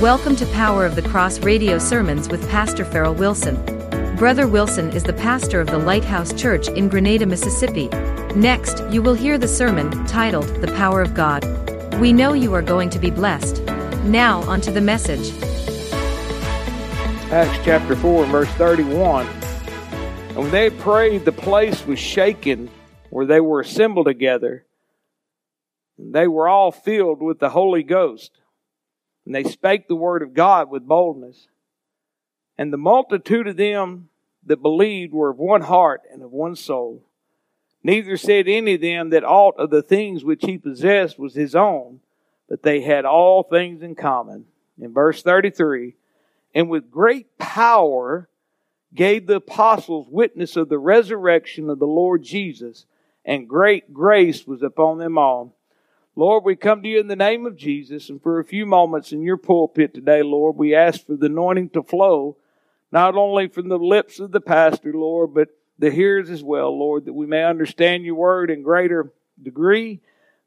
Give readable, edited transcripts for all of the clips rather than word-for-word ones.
Welcome to Power of the Cross Radio Sermons with Pastor Farrell Wilson. Brother Wilson is the pastor of the Lighthouse Church in Grenada, Mississippi. Next, you will hear the sermon, titled, The Power of God. We know you are going to be blessed. Now on to the message. Acts chapter 4, verse 31. And when they prayed, the place was shaken where they were assembled together. And they were all filled with the Holy Ghost. And they spake the word of God with boldness. And the multitude of them that believed were of one heart and of one soul. Neither said any of them that aught of the things which he possessed was his own, but they had all things in common. In verse 33, and with great power gave the apostles witness of the resurrection of the Lord Jesus, and great grace was upon them all. Lord, we come to you in the name of Jesus, and for a few moments in your pulpit today, Lord, we ask for the anointing to flow, not only from the lips of the pastor, Lord, but the hearers as well, Lord, that we may understand your word in greater degree,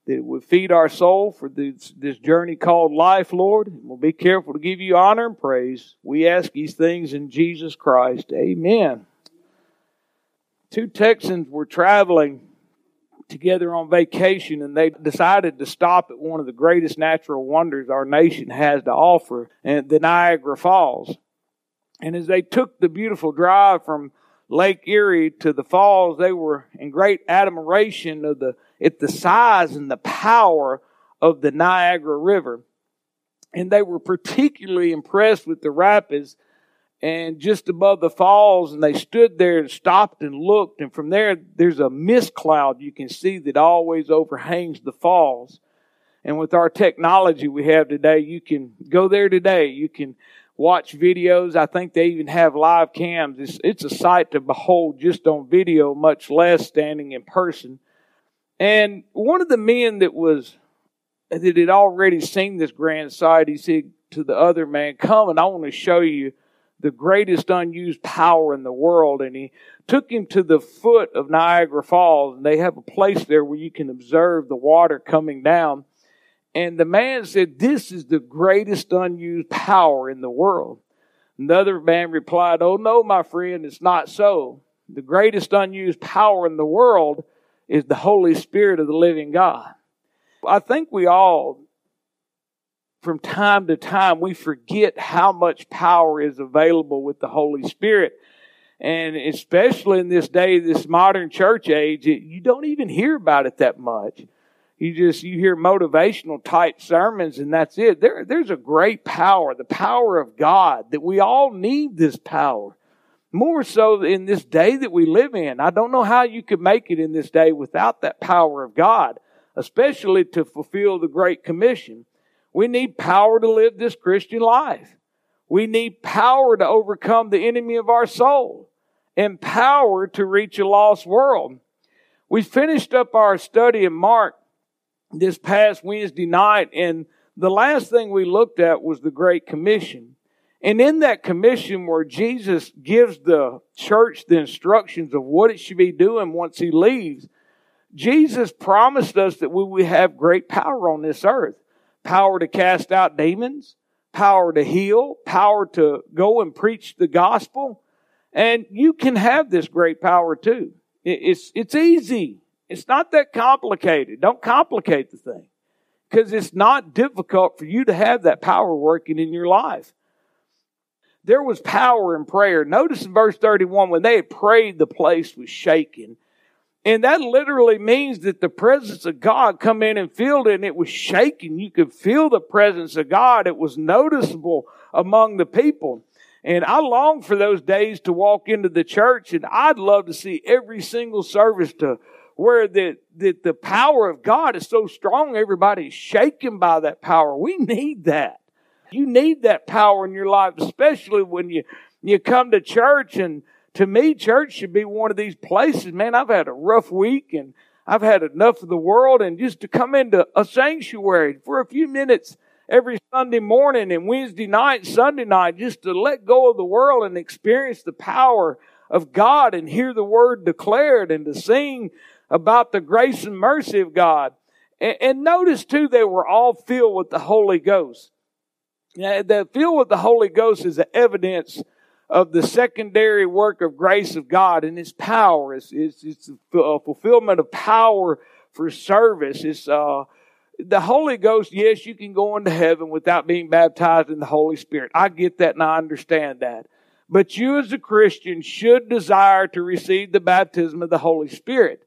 that it would feed our soul for this journey called life, Lord. And we'll be careful to give you honor and praise. We ask these things in Jesus Christ. Amen. Two Texans were traveling together on vacation, and they decided to stop at one of the greatest natural wonders our nation has to offer, and the Niagara Falls. And as they took the beautiful drive from Lake Erie to the falls, they were in great admiration of the size and the power of the Niagara River. And they were particularly impressed with the rapids and just above the falls. And they stood there and stopped and looked. And from there, there's a mist cloud you can see that always overhangs the falls. And with our technology we have today, you can go there today. You can watch videos. I think they even have live cams. It's a sight to behold just on video, much less standing in person. And one of the men that had already seen this grand sight, he said to the other man, "Come and I want to show you the greatest unused power in the world." And he took him to the foot of Niagara Falls. And they have a place there where you can observe the water coming down. And the man said, "This is the greatest unused power in the world." And the other man replied, "Oh no, my friend, it's not so. The greatest unused power in the world is the Holy Spirit of the living God." I think we all, from time to time, we forget how much power is available with the Holy Spirit. And especially in this day, this modern church age, you don't even hear about it that much. You hear motivational type sermons and that's it. There's a great power, the power of God, that we all need this power. More so in this day that we live in. I don't know how you could make it in this day without that power of God, especially to fulfill the Great Commission. We need power to live this Christian life. We need power to overcome the enemy of our soul and power to reach a lost world. We finished up our study in Mark this past Wednesday night, and the last thing we looked at was the Great Commission. And in that commission where Jesus gives the church the instructions of what it should be doing once he leaves, Jesus promised us that we would have great power on this earth. Power to cast out demons, power to heal, power to go and preach the gospel. And you can have this great power too. It's easy. It's not that complicated. Don't complicate the thing, because it's not difficult for you to have that power working in your life. There was power in prayer. Notice in verse 31, when they had prayed, the place was shaken. And that literally means that the presence of God come in and filled it, and it was shaken. You could feel the presence of God. It was noticeable among the people. And I long for those days to walk into the church, and I'd love to see every single service to where the power of God is so strong, everybody's shaken by that power. We need that. You need that power in your life, especially when you come to church. And to me, church should be one of these places. Man, I've had a rough week and I've had enough of the world. And just to come into a sanctuary for a few minutes every Sunday morning and Wednesday night, Sunday night, just to let go of the world and experience the power of God and hear the word declared and to sing about the grace and mercy of God. And notice too, they were all filled with the Holy Ghost. Now, the fill with the Holy Ghost is an evidence of the secondary work of grace of God and His power. It's a fulfillment of power for service. It's the Holy Ghost. Yes, you can go into heaven without being baptized in the Holy Spirit. I get that and I understand that. But you as a Christian should desire to receive the baptism of the Holy Spirit.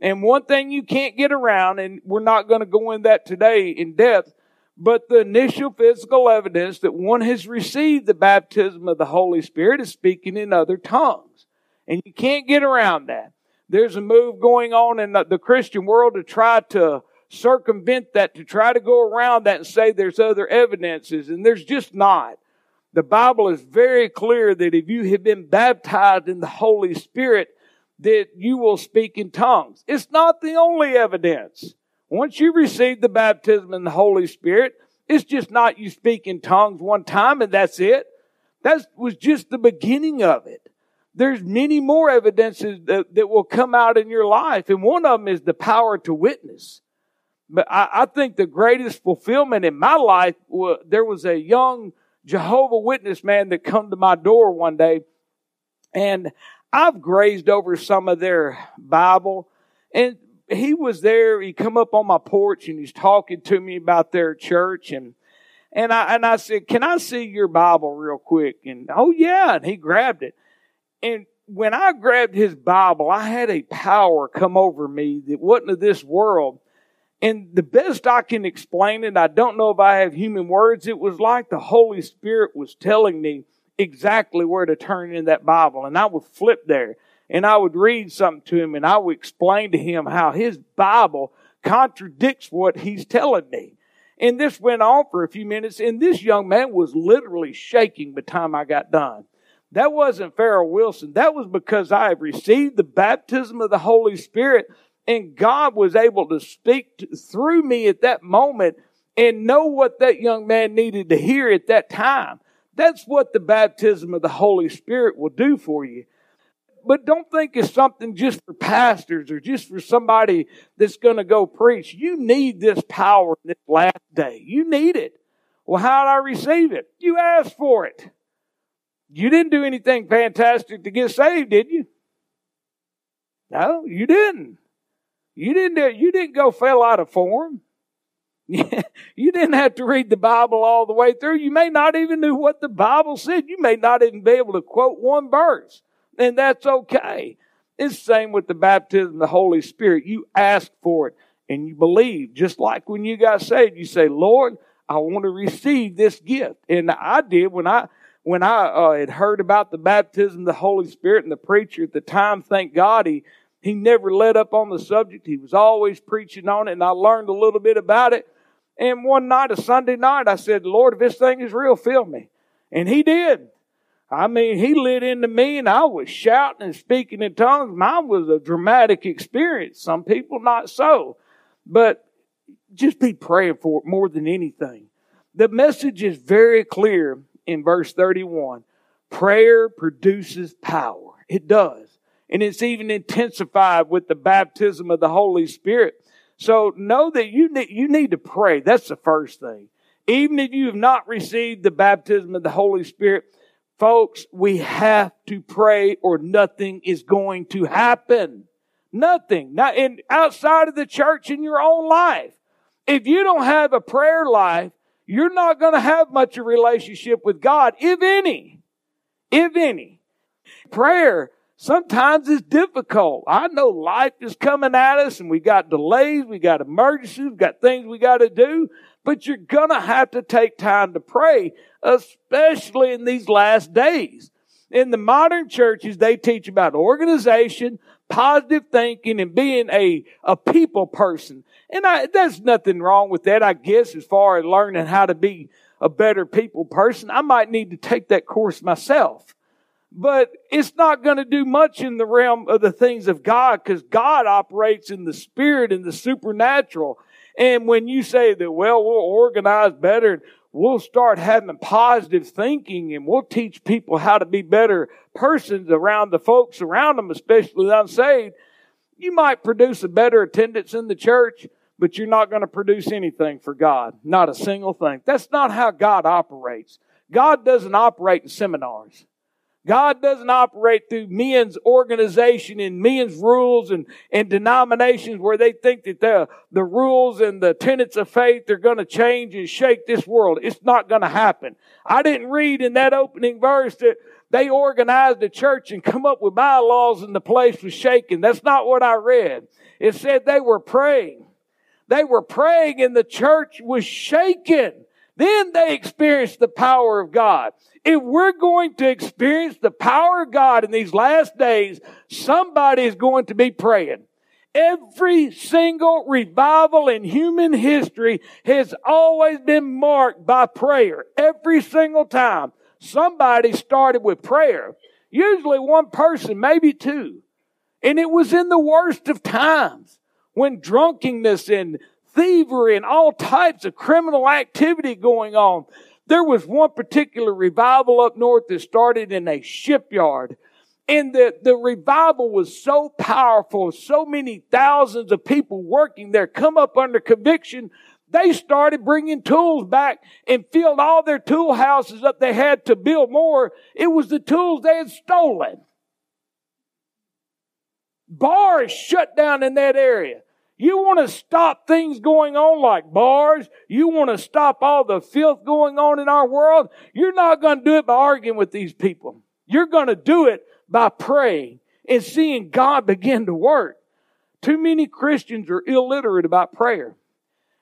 And one thing you can't get around, and we're not going to go into that today in depth, but the initial physical evidence that one has received the baptism of the Holy Spirit is speaking in other tongues. And you can't get around that. There's a move going on in the Christian world to try to circumvent that, to try to go around that and say there's other evidences, and there's just not. The Bible is very clear that if you have been baptized in the Holy Spirit, that you will speak in tongues. It's not the only evidence. Once you receive the baptism in the Holy Spirit, it's just not you speak in tongues one time and that's it. That was just the beginning of it. There's many more evidences that will come out in your life. And one of them is the power to witness. But I think the greatest fulfillment in my life, there was a young Jehovah's Witness man that come to my door one day. And I've grazed over some of their Bible, and he was there. He come up on my porch and he's talking to me about their church. And I said, "Can I see your Bible real quick?" And, "Oh yeah." And he grabbed it. And when I grabbed his Bible, I had a power come over me that wasn't of this world. And the best I can explain it, I don't know if I have human words, it was like the Holy Spirit was telling me exactly where to turn in that Bible. And I would flip there. And I would read something to him, and I would explain to him how his Bible contradicts what he's telling me. And this went on for a few minutes, and this young man was literally shaking by the time I got done. That wasn't Farrell Wilson. That was because I had received the baptism of the Holy Spirit, and God was able to speak through me at that moment and know what that young man needed to hear at that time. That's what the baptism of the Holy Spirit will do for you. But don't think it's something just for pastors or just for somebody that's going to go preach. You need this power in this last day. You need it. Well, how did I receive it? You asked for it. You didn't do anything fantastic to get saved, did you? No, you didn't. You didn't go fill out a form. You didn't have to read the Bible all the way through. You may not even know what the Bible said. You may not even be able to quote one verse. And that's okay. It's the same with the baptism of the Holy Spirit. You ask for it and you believe. Just like when you got saved, you say, "Lord, I want to receive this gift." And I did when I had heard about the baptism of the Holy Spirit, and the preacher at the time, thank God, he never let up on the subject. He was always preaching on it, and I learned a little bit about it. And one night, a Sunday night, I said, "Lord, if this thing is real, fill me." And He did. I mean, He lit into me, and I was shouting and speaking in tongues. Mine was a dramatic experience. Some people, not so. But just be praying for it more than anything. The message is very clear in verse 31. Prayer produces power. It does. And it's even intensified with the baptism of the Holy Spirit. So know that you need to pray. That's the first thing. Even if you have not received the baptism of the Holy Spirit, folks, we have to pray or nothing is going to happen. Nothing. Now, outside of the church, in your own life. If you don't have a prayer life, you're not going to have much of a relationship with God, if any. If any. Prayer sometimes is difficult. I know life is coming at us, and we got delays, we got emergencies, we got things we got to do. But you're going to have to take time to pray, especially in these last days. In the modern churches, they teach about organization, positive thinking, and being a people person. And there's nothing wrong with that, I guess, as far as learning how to be a better people person. I might need to take that course myself. But it's not going to do much in the realm of the things of God, because God operates in the spirit and the supernatural. And when you say that, well, we'll organize better, and we'll start having positive thinking, and we'll teach people how to be better persons around the folks around them, especially the unsaved, you might produce a better attendance in the church, but you're not going to produce anything for God. Not a single thing. That's not how God operates. God doesn't operate in seminars. God doesn't operate through men's organization and men's rules and denominations where they think that the rules and the tenets of faith are going to change and shake this world. It's not going to happen. I didn't read in that opening verse that they organized a church and come up with bylaws and the place was shaken. That's not what I read. It said they were praying. They were praying and the church was shaken. Then they experienced the power of God. If we're going to experience the power of God in these last days, somebody is going to be praying. Every single revival in human history has always been marked by prayer. Every single time. Somebody started with prayer. Usually one person, maybe two. And it was in the worst of times when drunkenness and thievery and all types of criminal activity going on. There was one particular revival up north that started in a shipyard. And the revival was so powerful, so many thousands of people working there come up under conviction. They started bringing tools back and filled all their tool houses up they had to build more. It was the tools they had stolen. Bars shut down in that area. You want to stop things going on like bars. You want to stop all the filth going on in our world. You're not going to do it by arguing with these people. You're going to do it by praying and seeing God begin to work. Too many Christians are illiterate about prayer.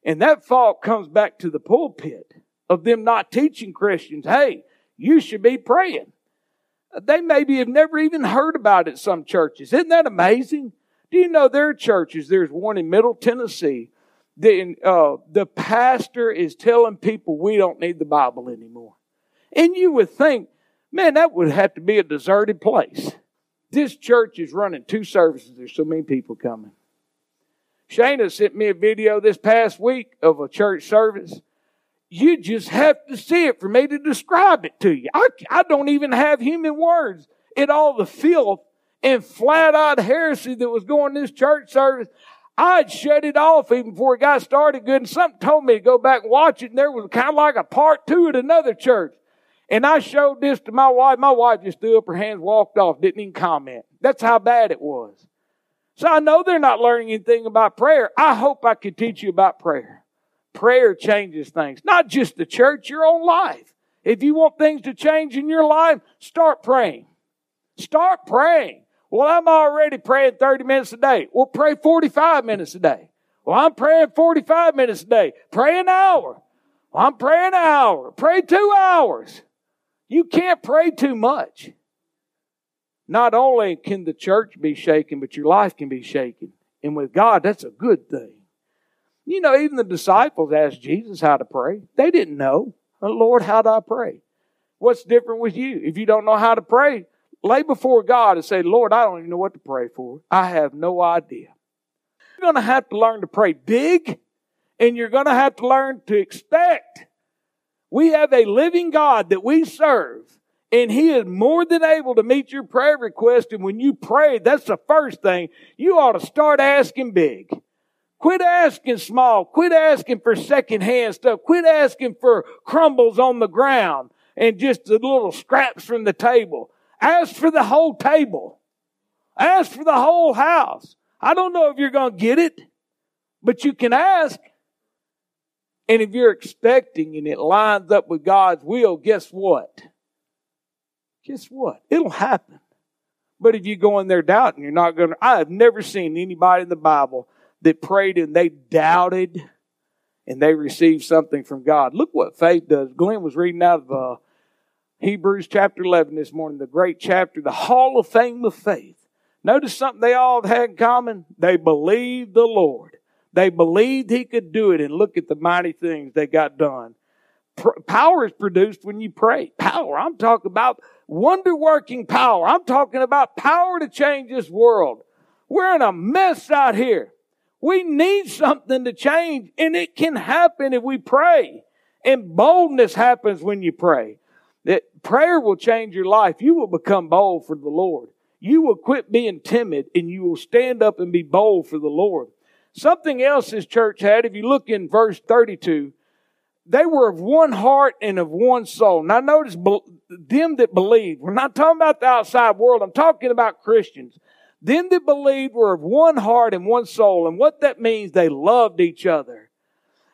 And that fault comes back to the pulpit of them not teaching Christians, hey, you should be praying. They maybe have never even heard about it, some churches. Isn't that amazing? Do you know there are churches, there's one in Middle Tennessee, the pastor is telling people we don't need the Bible anymore. And you would think, man, that would have to be a deserted place. This church is running two services. There's so many people coming. Shana sent me a video this past week of a church service. You just have to see it for me to describe it to you. I don't even have human words. It all the filth and flat-eyed heresy that was going in this church service. I'd shut it off even before it got started good. And something told me to go back and watch it. And there was kind of like a part two at another church. And I showed this to my wife. My wife just threw up her hands, walked off, didn't even comment. That's how bad it was. So I know they're not learning anything about prayer. I hope I can teach you about prayer. Prayer changes things. Not just the church, your own life. If you want things to change in your life, start praying. Start praying. Well, I'm already praying 30 minutes a day. Well, pray 45 minutes a day. Well, I'm praying 45 minutes a day. Pray an hour. Well, I'm praying an hour. Pray 2 hours. You can't pray too much. Not only can the church be shaken, but your life can be shaken. And with God, that's a good thing. You know, even the disciples asked Jesus how to pray. They didn't know. Oh, Lord, how do I pray? What's different with you? If you don't know how to pray, lay before God and say, Lord, I don't even know what to pray for. I have no idea. You're going to have to learn to pray big, and you're going to have to learn to expect. We have a living God that we serve. And He is more than able to meet your prayer request. And when you pray, that's the first thing. You ought to start asking big. Quit asking small. Quit asking for secondhand stuff. Quit asking for crumbles on the ground and just the little scraps from the table. Ask for the whole table. Ask for the whole house. I don't know if you're going to get it, but you can ask. And if you're expecting and it lines up with God's will, guess what? Guess what? It'll happen. But if you go in there doubting, you're not going to. I have never seen anybody in the Bible that prayed and they doubted and they received something from God. Look what faith does. Glenn was reading out of Hebrews chapter 11 this morning, the great chapter, the Hall of Fame of Faith. Notice something they all had in common? They believed the Lord. They believed He could do it, and look at the mighty things they got done. Power is produced when you pray. Power. I'm talking about wonder-working power. I'm talking about power to change this world. We're in a mess out here. We need something to change, and it can happen if we pray. And boldness happens when you pray. That prayer will change your life. You will become bold for the Lord. You will quit being timid, and you will stand up and be bold for the Lord. Something else his church had, if you look in verse 32, they were of one heart and of one soul. Now notice, them that believed. We're not talking about the outside world. I'm talking about Christians. Them that believed were of one heart and one soul. And what that means, they loved each other.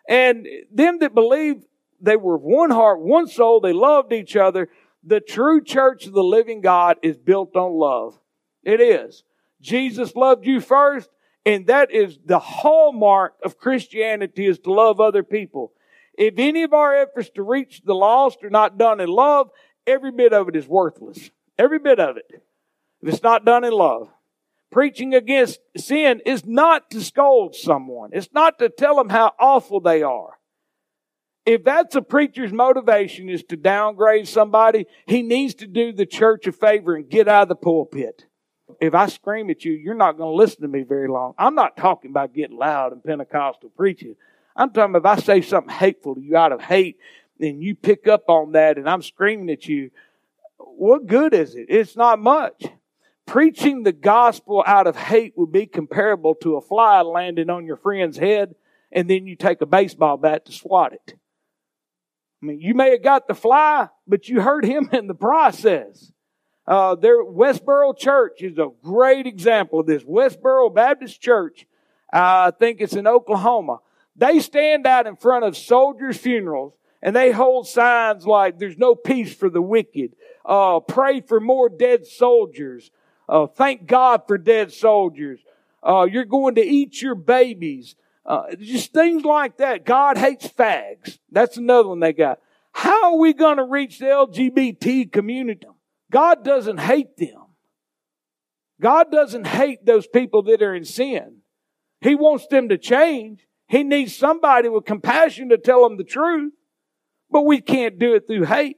And them that believed, they were of one heart, one soul. They loved each other. The true church of the living God is built on love. It is. Jesus loved you first. And that is the hallmark of Christianity, is to love other people. If any of our efforts to reach the lost are not done in love, every bit of it is worthless. Every bit of it. If it's not done in love. Preaching against sin is not to scold someone. It's not to tell them how awful they are. If that's a preacher's motivation, is to downgrade somebody, he needs to do the church a favor and get out of the pulpit. If I scream at you, you're not going to listen to me very long. I'm not talking about getting loud and Pentecostal preaching. I'm talking about if I say something hateful to you out of hate and you pick up on that and I'm screaming at you, what good is it? It's not much. Preaching the gospel out of hate would be comparable to a fly landing on your friend's head and then you take a baseball bat to swat it. I mean, you may have got the fly, but you hurt him in the process. Their Westboro Church is a great example of this. Westboro Baptist Church, I think it's in Oklahoma. They stand out in front of soldiers' funerals and they hold signs like, "There's no peace for the wicked," "Pray for more dead soldiers," "Thank God for dead soldiers," "You're going to eat your babies," just things like that. "God hates fags." That's another one they got. How are we going to reach the LGBT community? God doesn't hate them. God doesn't hate those people that are in sin. He wants them to change. He needs somebody with compassion to tell them the truth. But we can't do it through hate.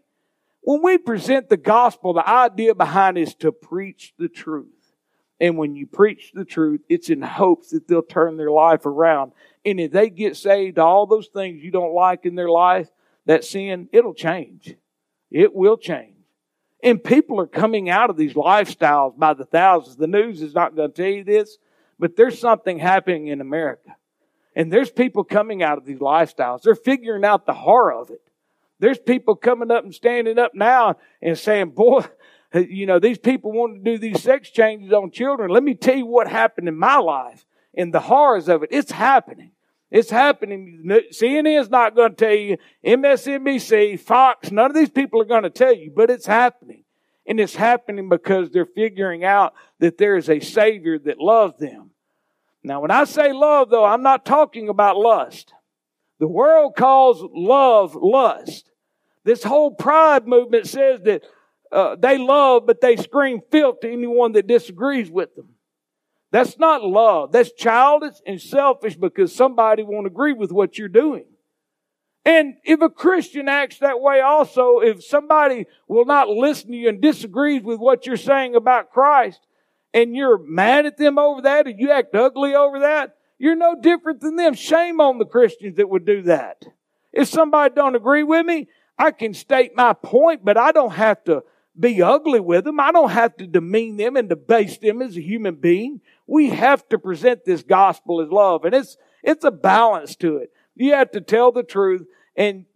When we present the gospel, the idea behind it is to preach the truth. And when you preach the truth, it's in hopes that they'll turn their life around. And if they get saved, all those things you don't like in their life, that sin, it'll change. It will change. And people are coming out of these lifestyles by the thousands. The news is not going to tell you this, but there's something happening in America. And there's people coming out of these lifestyles. They're figuring out the horror of it. There's people coming up and standing up now and saying, "Boy, you know, these people want to do these sex changes on children. Let me tell you what happened in my life and the horrors of it." It's happening. It's happening. CNN's not going to tell you. MSNBC, Fox, none of these people are going to tell you, but it's happening. And it's happening because they're figuring out that there is a Savior that loves them. Now, when I say love, though, I'm not talking about lust. The world calls love lust. This whole pride movement says that they love, but they scream filth to anyone that disagrees with them. That's not love. That's childish and selfish because somebody won't agree with what you're doing. And if a Christian acts that way also, if somebody will not listen to you and disagrees with what you're saying about Christ, and you're mad at them over that, and you act ugly over that, you're no different than them. Shame on the Christians that would do that. If somebody don't agree with me, I can state my point, but I don't have to be ugly with them. I don't have to demean them and debase them as a human being. We have to present this gospel as love, and it's a balance to it. You have to tell the truth,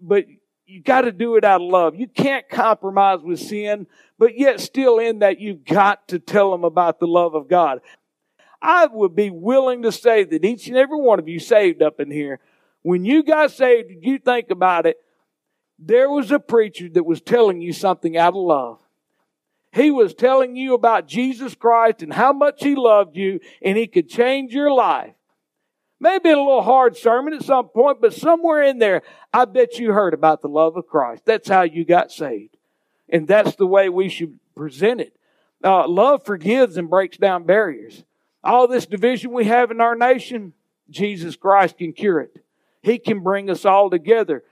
but you got to do it out of love. You can't compromise with sin, but yet still in that you've got to tell them about the love of God. I would be willing to say that each and every one of you saved up in here, when you got saved, did you think about it? There was a preacher that was telling you something out of love. He was telling you about Jesus Christ and how much He loved you and He could change your life. Maybe a little hard sermon at some point, but somewhere in there, I bet you heard about the love of Christ. That's how you got saved. And that's the way we should present it. Love forgives and breaks down barriers. All this division we have in our nation, Jesus Christ can cure it. He can bring us all together.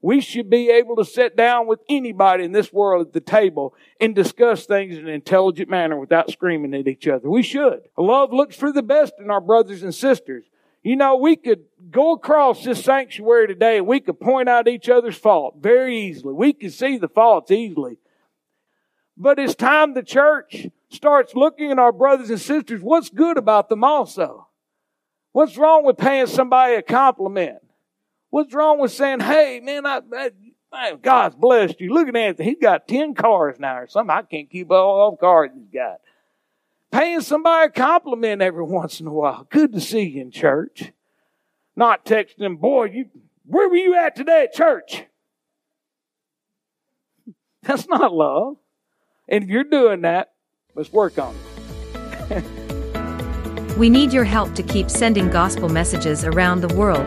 We should be able to sit down with anybody in this world at the table and discuss things in an intelligent manner without screaming at each other. We should. Love looks for the best in our brothers and sisters. You know, we could go across this sanctuary today and we could point out each other's fault very easily. We could see the faults easily. But it's time the church starts looking at our brothers and sisters, what's good about them also. What's wrong with paying somebody a compliment? What's wrong with saying, hey, man, man, God's blessed you. Look at Anthony. He's got 10 cars now or something. I can't keep all the cars he's got. Paying somebody a compliment every once in a while. Good to see you in church. Not texting them, boy, where were you at today at church? That's not love. And if you're doing that, let's work on it. We need your help to keep sending gospel messages around the world.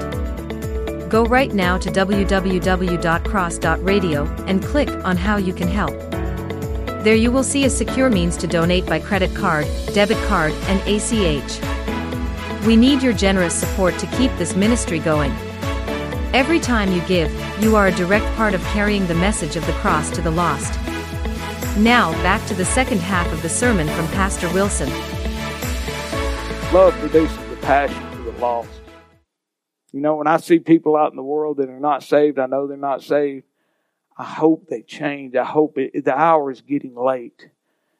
Go right now to www.cross.radio and click on how you can help. There you will see a secure means to donate by credit card, debit card, and ACH. We need your generous support to keep this ministry going. Every time you give, you are a direct part of carrying the message of the cross to the lost. Now back to the second half of the sermon from Pastor Wilson. Love produces a passion for the lost. You know, when I see people out in the world that are not saved, I know they're not saved. I hope they change. I hope the hour is getting late.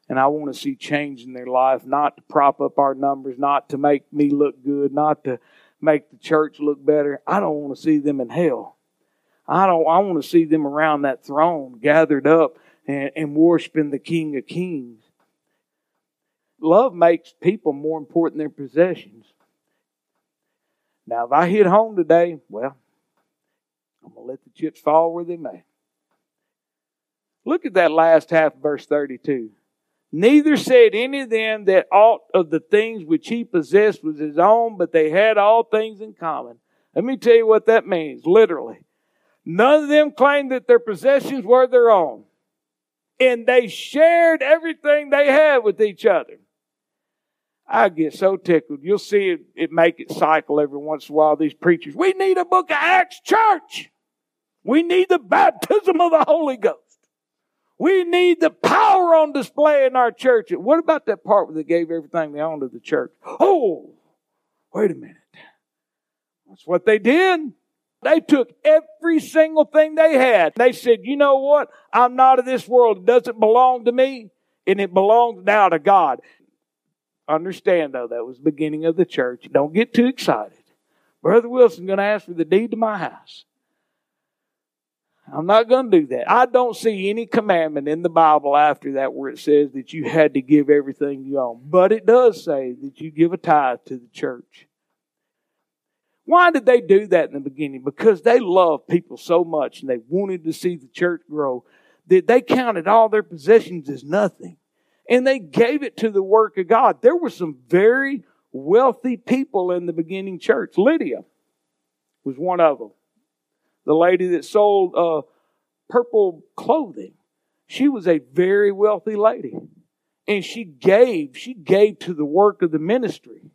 And I want to see change in their life, not to prop up our numbers, not to make me look good, not to make the church look better. I don't want to see them in hell. I want to see them around that throne, gathered up and worshiping the King of Kings. Love makes people more important than their possessions. Now, if I hit home today, well, I'm going to let the chips fall where they may. Look at that last half of verse 32. Neither said any of them that aught of the things which he possessed was his own, but they had all things in common. Let me tell you what that means, literally. None of them claimed that their possessions were their own. And they shared everything they had with each other. I get so tickled. You'll see it make it cycle every once in a while. These preachers, we need a book of Acts, church. We need the baptism of the Holy Ghost. We need the power on display in our church. What about that part where they gave everything they owned to the church? Oh, wait a minute. That's what they did. They took every single thing they had. They said, you know what? I'm not of this world. It doesn't belong to me, and it belongs now to God. Understand, though, that was the beginning of the church. Don't get too excited. Brother Wilson's going to ask for the deed to my house. I'm not going to do that. I don't see any commandment in the Bible after that where it says that you had to give everything you own. But it does say that you give a tithe to the church. Why did they do that in the beginning? Because they loved people so much and they wanted to see the church grow that they counted all their possessions as nothing. And they gave it to the work of God. There were some very wealthy people in the beginning church. Lydia was one of them. The lady that sold purple clothing. She was a very wealthy lady. And she gave to the work of the ministry.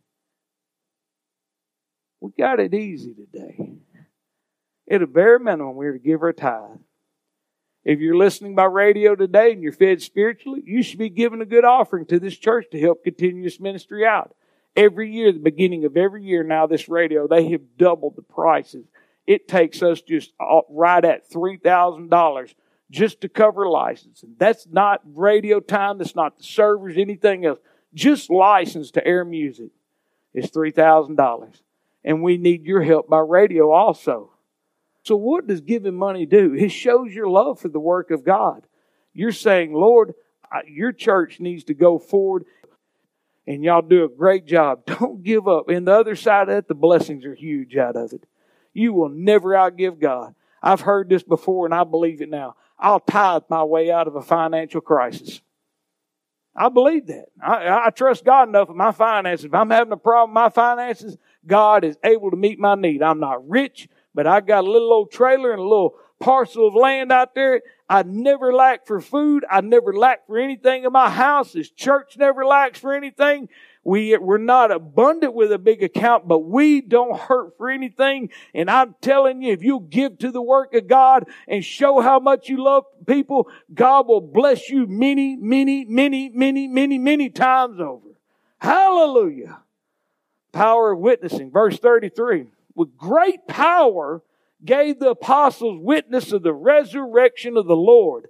We got it easy today. At a bare minimum, we're to give her a tithe. If you're listening by radio today and you're fed spiritually, you should be giving a good offering to this church to help continue this ministry out. Every year, the beginning of every year now, this radio, they have doubled the prices. It takes us just right at $3,000 just to cover licensing. That's not radio time. That's not the servers, anything else. Just license to air music is $3,000. And we need your help by radio also. So what does giving money do? It shows your love for the work of God. You're saying, Lord, your church needs to go forward. And y'all do a great job. Don't give up. And the other side of that, the blessings are huge out of it. You will never outgive God. I've heard this before and I believe it now. I'll tithe my way out of a financial crisis. I believe that. I trust God enough with my finances. If I'm having a problem with my finances, God is able to meet my need. I'm not rich, but I got a little old trailer and a little parcel of land out there. I never lack for food. I never lack for anything in my house. This church never lacks for anything. We're not abundant with a big account, but we don't hurt for anything. And I'm telling you, if you'll give to the work of God and show how much you love people, God will bless you many, many, many, many, many, many times over. Hallelujah. Power of witnessing. Verse 33. With great power gave the apostles witness of the resurrection of the Lord.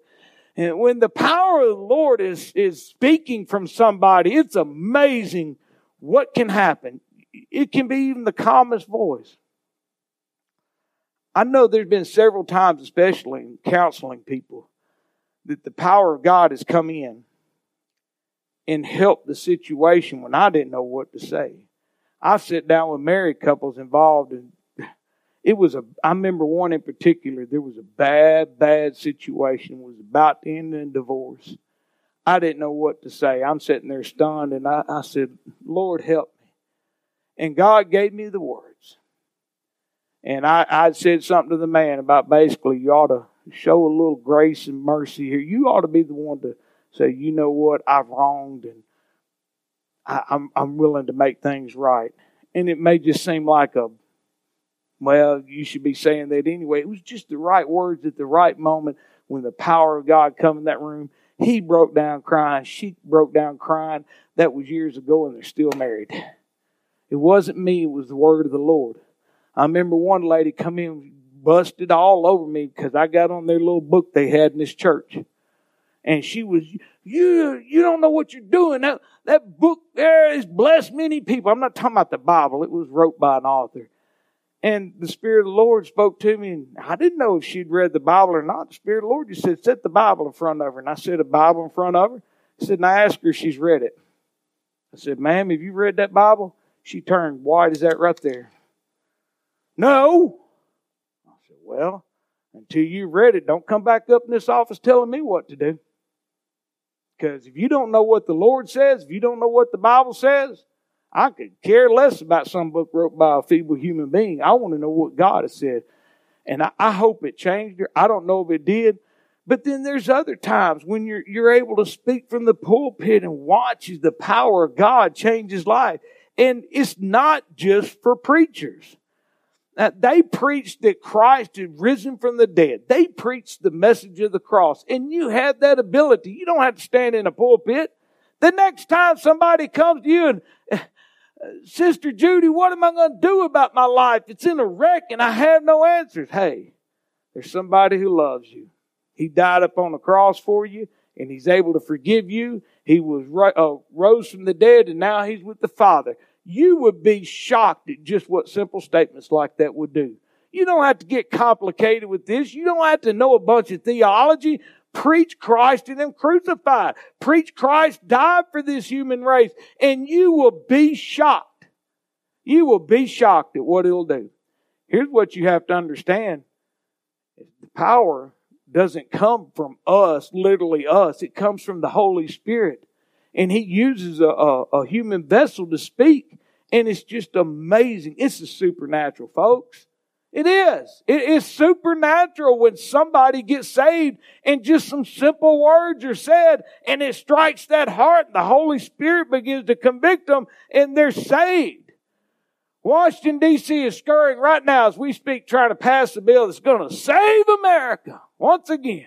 And when the power of the Lord is speaking from somebody, it's amazing what can happen. It can be even the calmest voice. I know there's been several times, especially in counseling people, that the power of God has come in and helped the situation when I didn't know what to say. I sat down with married couples involved, and I remember one in particular. There was a bad situation. It was about to end in divorce. I didn't know what to say. I'm sitting there stunned, and I said, Lord, help me. And God gave me the words. And I said something to the man about basically you ought to show a little grace and mercy here. You ought to be the one to say, you know what, I've wronged and I'm willing to make things right. And it may just seem like you should be saying that anyway. It was just the right words at the right moment when the power of God come in that room. He broke down crying. She broke down crying. That was years ago, and they're still married. It wasn't me. It was the word of the Lord. I remember one lady come in, busted all over me because I got on their little book they had in this church. And she was, you don't know what you're doing. That book there has blessed many people. I'm not talking about the Bible. It was wrote by an author. And the Spirit of the Lord spoke to me, and I didn't know if she'd read the Bible or not. The Spirit of the Lord just said, set the Bible in front of her. And I said, a Bible in front of her? I said, and I asked her if she's read it. I said, ma'am, have you read that Bible? She turned white as that right there. No. I said, well, until you've read it, don't come back up in this office telling me what to do. Because if you don't know what the Lord says, if you don't know what the Bible says, I could care less about some book wrote by a feeble human being. I want to know what God has said. And I hope it changed her. I don't know if it did. But then there's other times when you're able to speak from the pulpit and watch as the power of God changes life. And it's not just for preachers. Now, they preached that Christ had risen from the dead. They preached the message of the cross. And you have that ability. You don't have to stand in a pulpit. The next time somebody comes to you and, Sister Judy, what am I going to do about my life? It's in a wreck and I have no answers. Hey, there's somebody who loves you. He died up on the cross for you, and he's able to forgive you. He was rose from the dead, and now he's with the Father. You would be shocked at just what simple statements like that would do. You don't have to get complicated with this. You don't have to know a bunch of theology. Preach Christ and Him crucified. Preach Christ died for this human race. And you will be shocked. You will be shocked at what He'll do. Here's what you have to understand. The power doesn't come from us, literally us. It comes from the Holy Spirit. And He uses a human vessel to speak. And it's just amazing. It's a supernatural, folks. It is. It is supernatural when somebody gets saved and just some simple words are said and it strikes that heart. The Holy Spirit begins to convict them and they're saved. Washington, D.C. is scurrying right now as we speak, trying to pass a bill that's going to save America once again.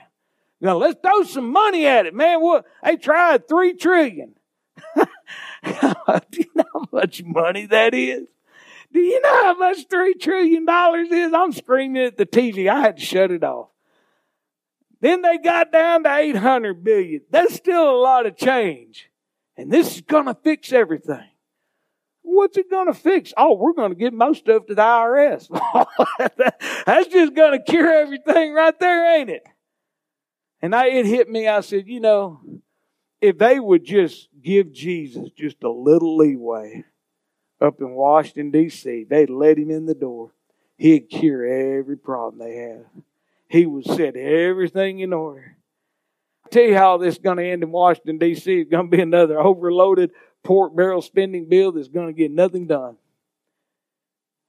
Now, let's throw some money at it, man. They tried $3 trillion. Do you know how much money that is? Do you know how much $3 trillion is? I'm screaming at the TV. I had to shut it off. Then they got down to $800 billion. That's still a lot of change. And this is going to fix everything. What's it going to fix? Oh, we're going to give most of it to the IRS. That's just going to cure everything right there, ain't it? And it hit me. I said, you know, if they would just give Jesus just a little leeway up in Washington, D.C., they let Him in the door. He'd cure every problem they had. He would set everything in order. I tell you how this is going to end in Washington, D.C. It's going to be another overloaded pork barrel spending bill that's going to get nothing done.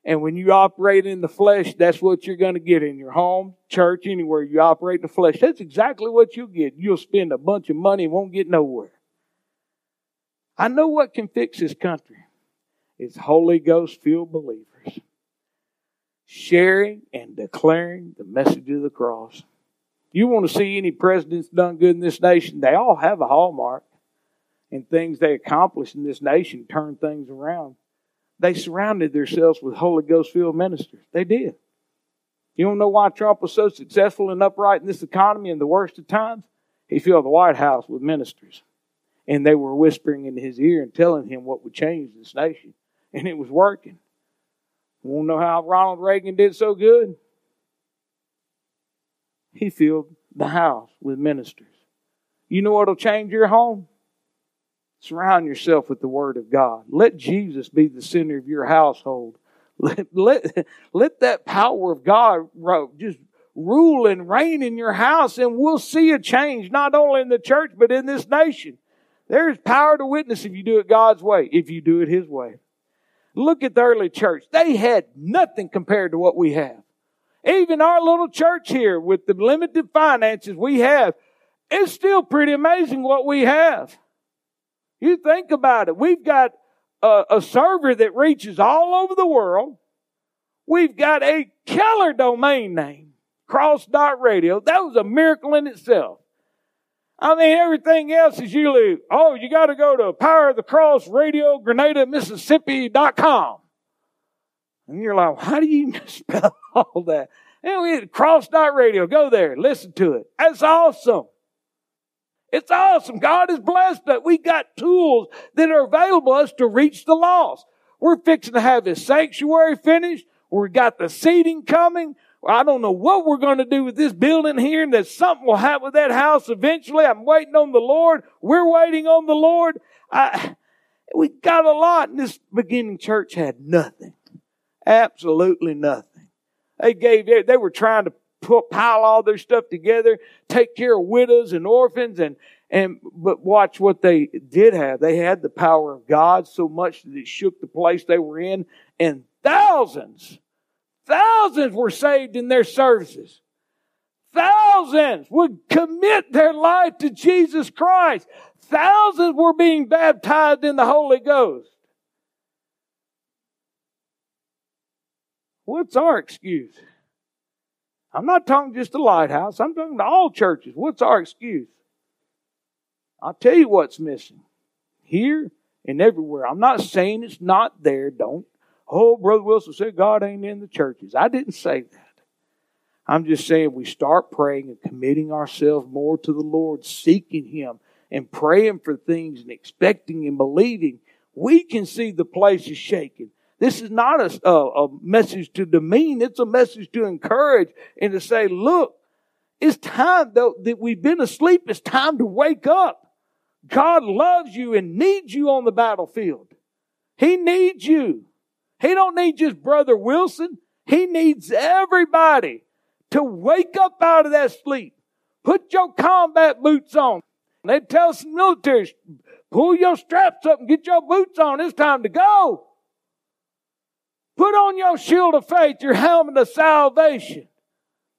And when you operate in the flesh, that's what you're going to get in your home, church, anywhere you operate in the flesh. That's exactly what you'll get. You'll spend a bunch of money and won't get nowhere. I know what can fix this country. It's Holy Ghost-filled believers sharing and declaring the message of the cross. You want to see any presidents done good in this nation? They all have a hallmark. And things they accomplished in this nation turn things around. They surrounded themselves with Holy Ghost-filled ministers. They did. You don't know why Trump was so successful and upright in this economy in the worst of times? He filled the White House with ministers. And they were whispering in his ear and telling him what would change this nation. and it was working. Want to know how Ronald Reagan did so good? He filled the house with ministers. You know what'll change your home? Surround yourself with the Word of God. Let Jesus be the center of your household. Let that power of God just rule and reign in your house, and we'll see a change, not only in the church, but in this nation. There's power to witness if you do it God's way, if you do it His way. Look at the early church. They had nothing compared to what we have. Even our little church here, with the limited finances we have, it's still pretty amazing what we have. You think about it. We've got a server that reaches all over the world. We've got a killer domain name, cross.radio. That was a miracle in itself. I mean, everything else is usually, oh, you got to go to Power of the Cross Radio, Grenada, Mississippi.com. And you're like, well, how do you spell all that? And we had cross.radio. Go there. Listen to it. That's awesome. It's awesome. God has blessed us. We got tools that are available to us to reach the lost. We're fixing to have His sanctuary finished. We got the seating coming. I don't know what we're going to do with this building here, and that something will happen with that house eventually. I'm waiting on the Lord. We're waiting on the Lord. We got a lot, and this beginning church had nothing. Absolutely nothing. They were trying to pile all their stuff together, take care of widows and orphans, but watch what they did have. They had the power of God so much that it shook the place they were in, and thousands were saved in their services. Thousands would commit their life to Jesus Christ. Thousands were being baptized in the Holy Ghost. What's our excuse? I'm not talking just to Lighthouse. I'm talking to all churches. What's our excuse? I'll tell you what's missing. Here and everywhere. I'm not saying it's not there. Oh, Brother Wilson said God ain't in the churches. I didn't say that. I'm just saying we start praying and committing ourselves more to the Lord, seeking Him and praying for things and expecting and believing. We can see the places shaking. This is not a message to demean. It's a message to encourage and to say, look, it's time though that we've been asleep. It's time to wake up. God loves you and needs you on the battlefield. He needs you. He don't need just Brother Wilson. He needs everybody to wake up out of that sleep. Put your combat boots on. They tell some military, pull your straps up and get your boots on. It's time to go. Put on your shield of faith, your helmet of salvation,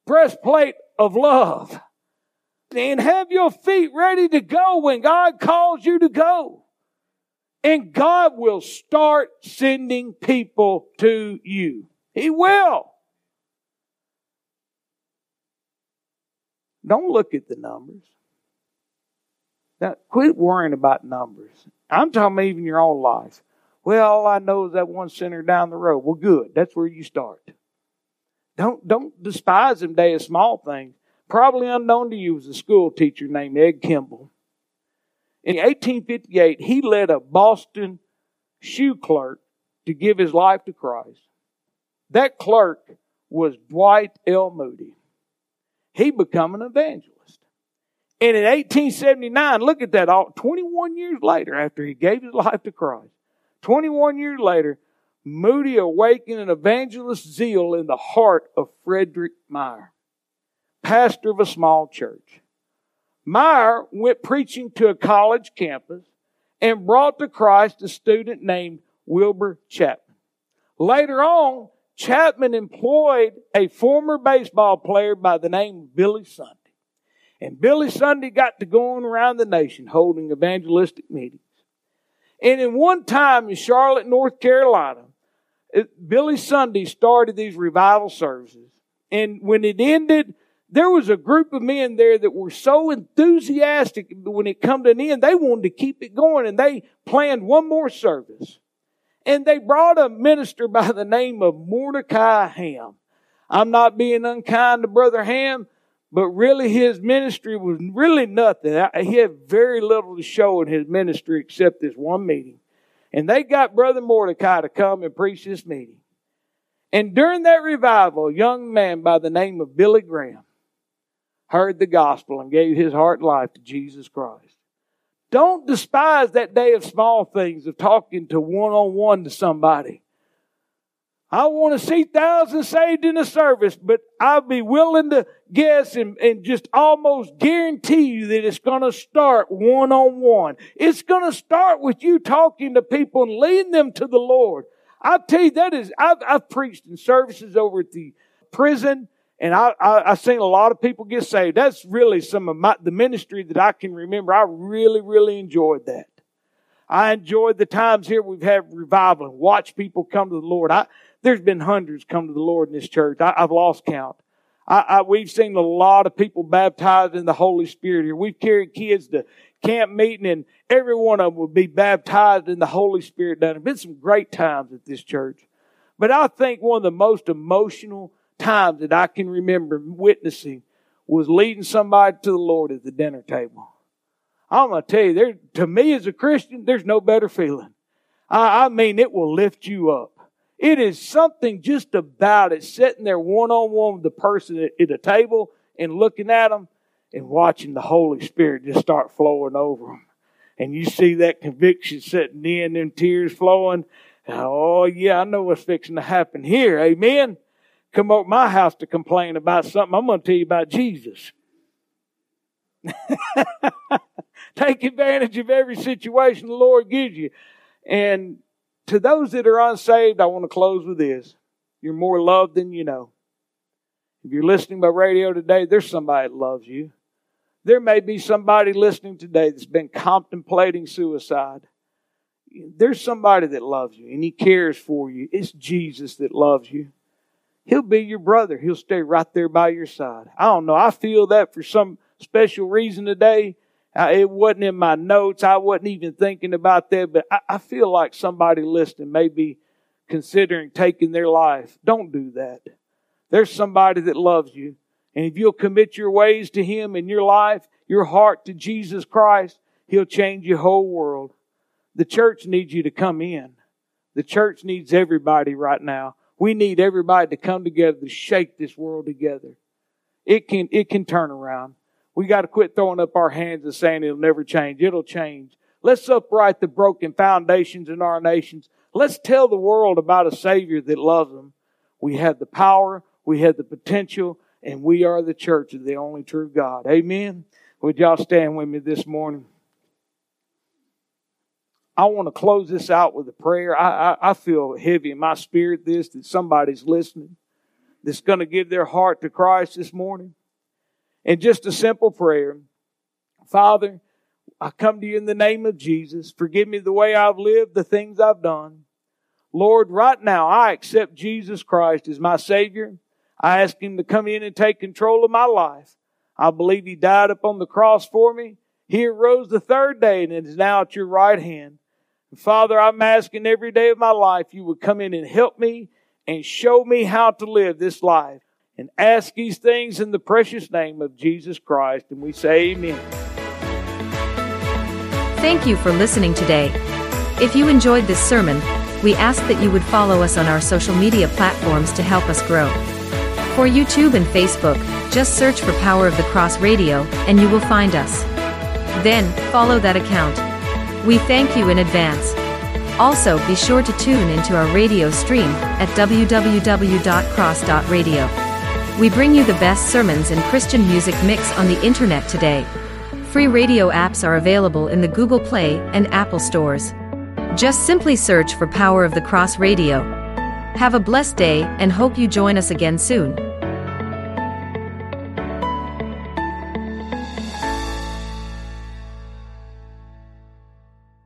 breastplate of love, and have your feet ready to go when God calls you to go. And God will start sending people to you. He will. Don't look at the numbers. Now, quit worrying about numbers. I'm talking about even your own life. Well, all I know is that one sinner down the road. Well, good. That's where you start. Don't despise him day of small things. Probably unknown to you was a school teacher named Ed Kimball. In 1858, he led a Boston shoe clerk to give his life to Christ. That clerk was Dwight L. Moody. He became an evangelist. And in 1879, look at that, 21 years later after he gave his life to Christ, 21 years later, Moody awakened an evangelist zeal in the heart of Frederick Meyer, pastor of a small church. Meyer went preaching to a college campus and brought to Christ a student named Wilbur Chapman. Later on, Chapman employed a former baseball player by the name of Billy Sunday. And Billy Sunday got to going around the nation holding evangelistic meetings. And in one time in Charlotte, North Carolina, Billy Sunday started these revival services. And when it ended, there was a group of men there that were so enthusiastic when it came to an end, they wanted to keep it going, and they planned one more service. And they brought a minister by the name of Mordecai Ham. I'm not being unkind to Brother Ham, but really his ministry was really nothing. He had very little to show in his ministry except this one meeting. And they got Brother Mordecai to come and preach this meeting. And during that revival, a young man by the name of Billy Graham heard the gospel and gave his heart and life to Jesus Christ. Don't despise that day of small things, of talking to one-on-one to somebody. I want to see thousands saved in the service, but I'll be willing to guess and just almost guarantee you that it's going to start one-on-one. It's going to start with you talking to people and leading them to the Lord. I tell you, that is, I've preached in services over at the prison, and I've seen a lot of people get saved. That's really some of the ministry that I can remember. I really, really enjoyed that. I enjoyed the times here we've had revival and watched people come to the Lord. There's been hundreds come to the Lord in this church. I've lost count. We've seen a lot of people baptized in the Holy Spirit here. We've carried kids to camp meeting, and every one of them will be baptized in the Holy Spirit. There's been some great times at this church. But I think one of the most emotional times that I can remember witnessing was leading somebody to the Lord at the dinner table. I'm going to tell you, to me as a Christian, there's no better feeling. I mean, it will lift you up. It is something just about it, sitting there one-on-one with the person at a table and looking at them and watching the Holy Spirit just start flowing over them. And you see that conviction sitting in, them tears flowing. Oh, yeah, I know what's fixing to happen here. Amen? Come over to my house to complain about something. I'm going to tell you about Jesus. Take advantage of every situation the Lord gives you. And to those that are unsaved, I want to close with this. You're more loved than you know. If you're listening by radio today, there's somebody that loves you. There may be somebody listening today that's been contemplating suicide. There's somebody that loves you and he cares for you. It's Jesus that loves you. He'll be your brother. He'll stay right there by your side. I don't know. I feel that for some special reason today. It wasn't in my notes. I wasn't even thinking about that. But I feel like somebody listening may be considering taking their life. Don't do that. There's somebody that loves you. And if you'll commit your ways to Him and your life, your heart to Jesus Christ, He'll change your whole world. The church needs you to come in. The church needs everybody right now. We need everybody to come together to shake this world together. It can turn around. We got to quit throwing up our hands and saying it'll never change. It'll change. Let's upright the broken foundations in our nations. Let's tell the world about a Savior that loves them. We have the power, we have the potential, and we are the church of the only true God. Amen? Would y'all stand with me this morning? I want to close this out with a prayer. I feel heavy in my spirit that somebody's listening that's going to give their heart to Christ this morning. And just a simple prayer. Father, I come to you in the name of Jesus. Forgive me the way I've lived, the things I've done. Lord, right now I accept Jesus Christ as my Savior. I ask Him to come in and take control of my life. I believe He died upon the cross for me. He arose the third day and is now at your right hand. And Father, I'm asking every day of my life you would come in and help me and show me how to live this life. And ask these things in the precious name of Jesus Christ. And we say amen. Thank you for listening today. If you enjoyed this sermon, we ask that you would follow us on our social media platforms to help us grow. For YouTube and Facebook, just search for Power of the Cross Radio, and you will find us. Then, follow that account. We thank you in advance. Also, be sure to tune into our radio stream at www.cross.radio. We bring you the best sermons and Christian music mix on the internet today. Free radio apps are available in the Google Play and Apple stores. Just simply search for Power of the Cross Radio. Have a blessed day and hope you join us again soon.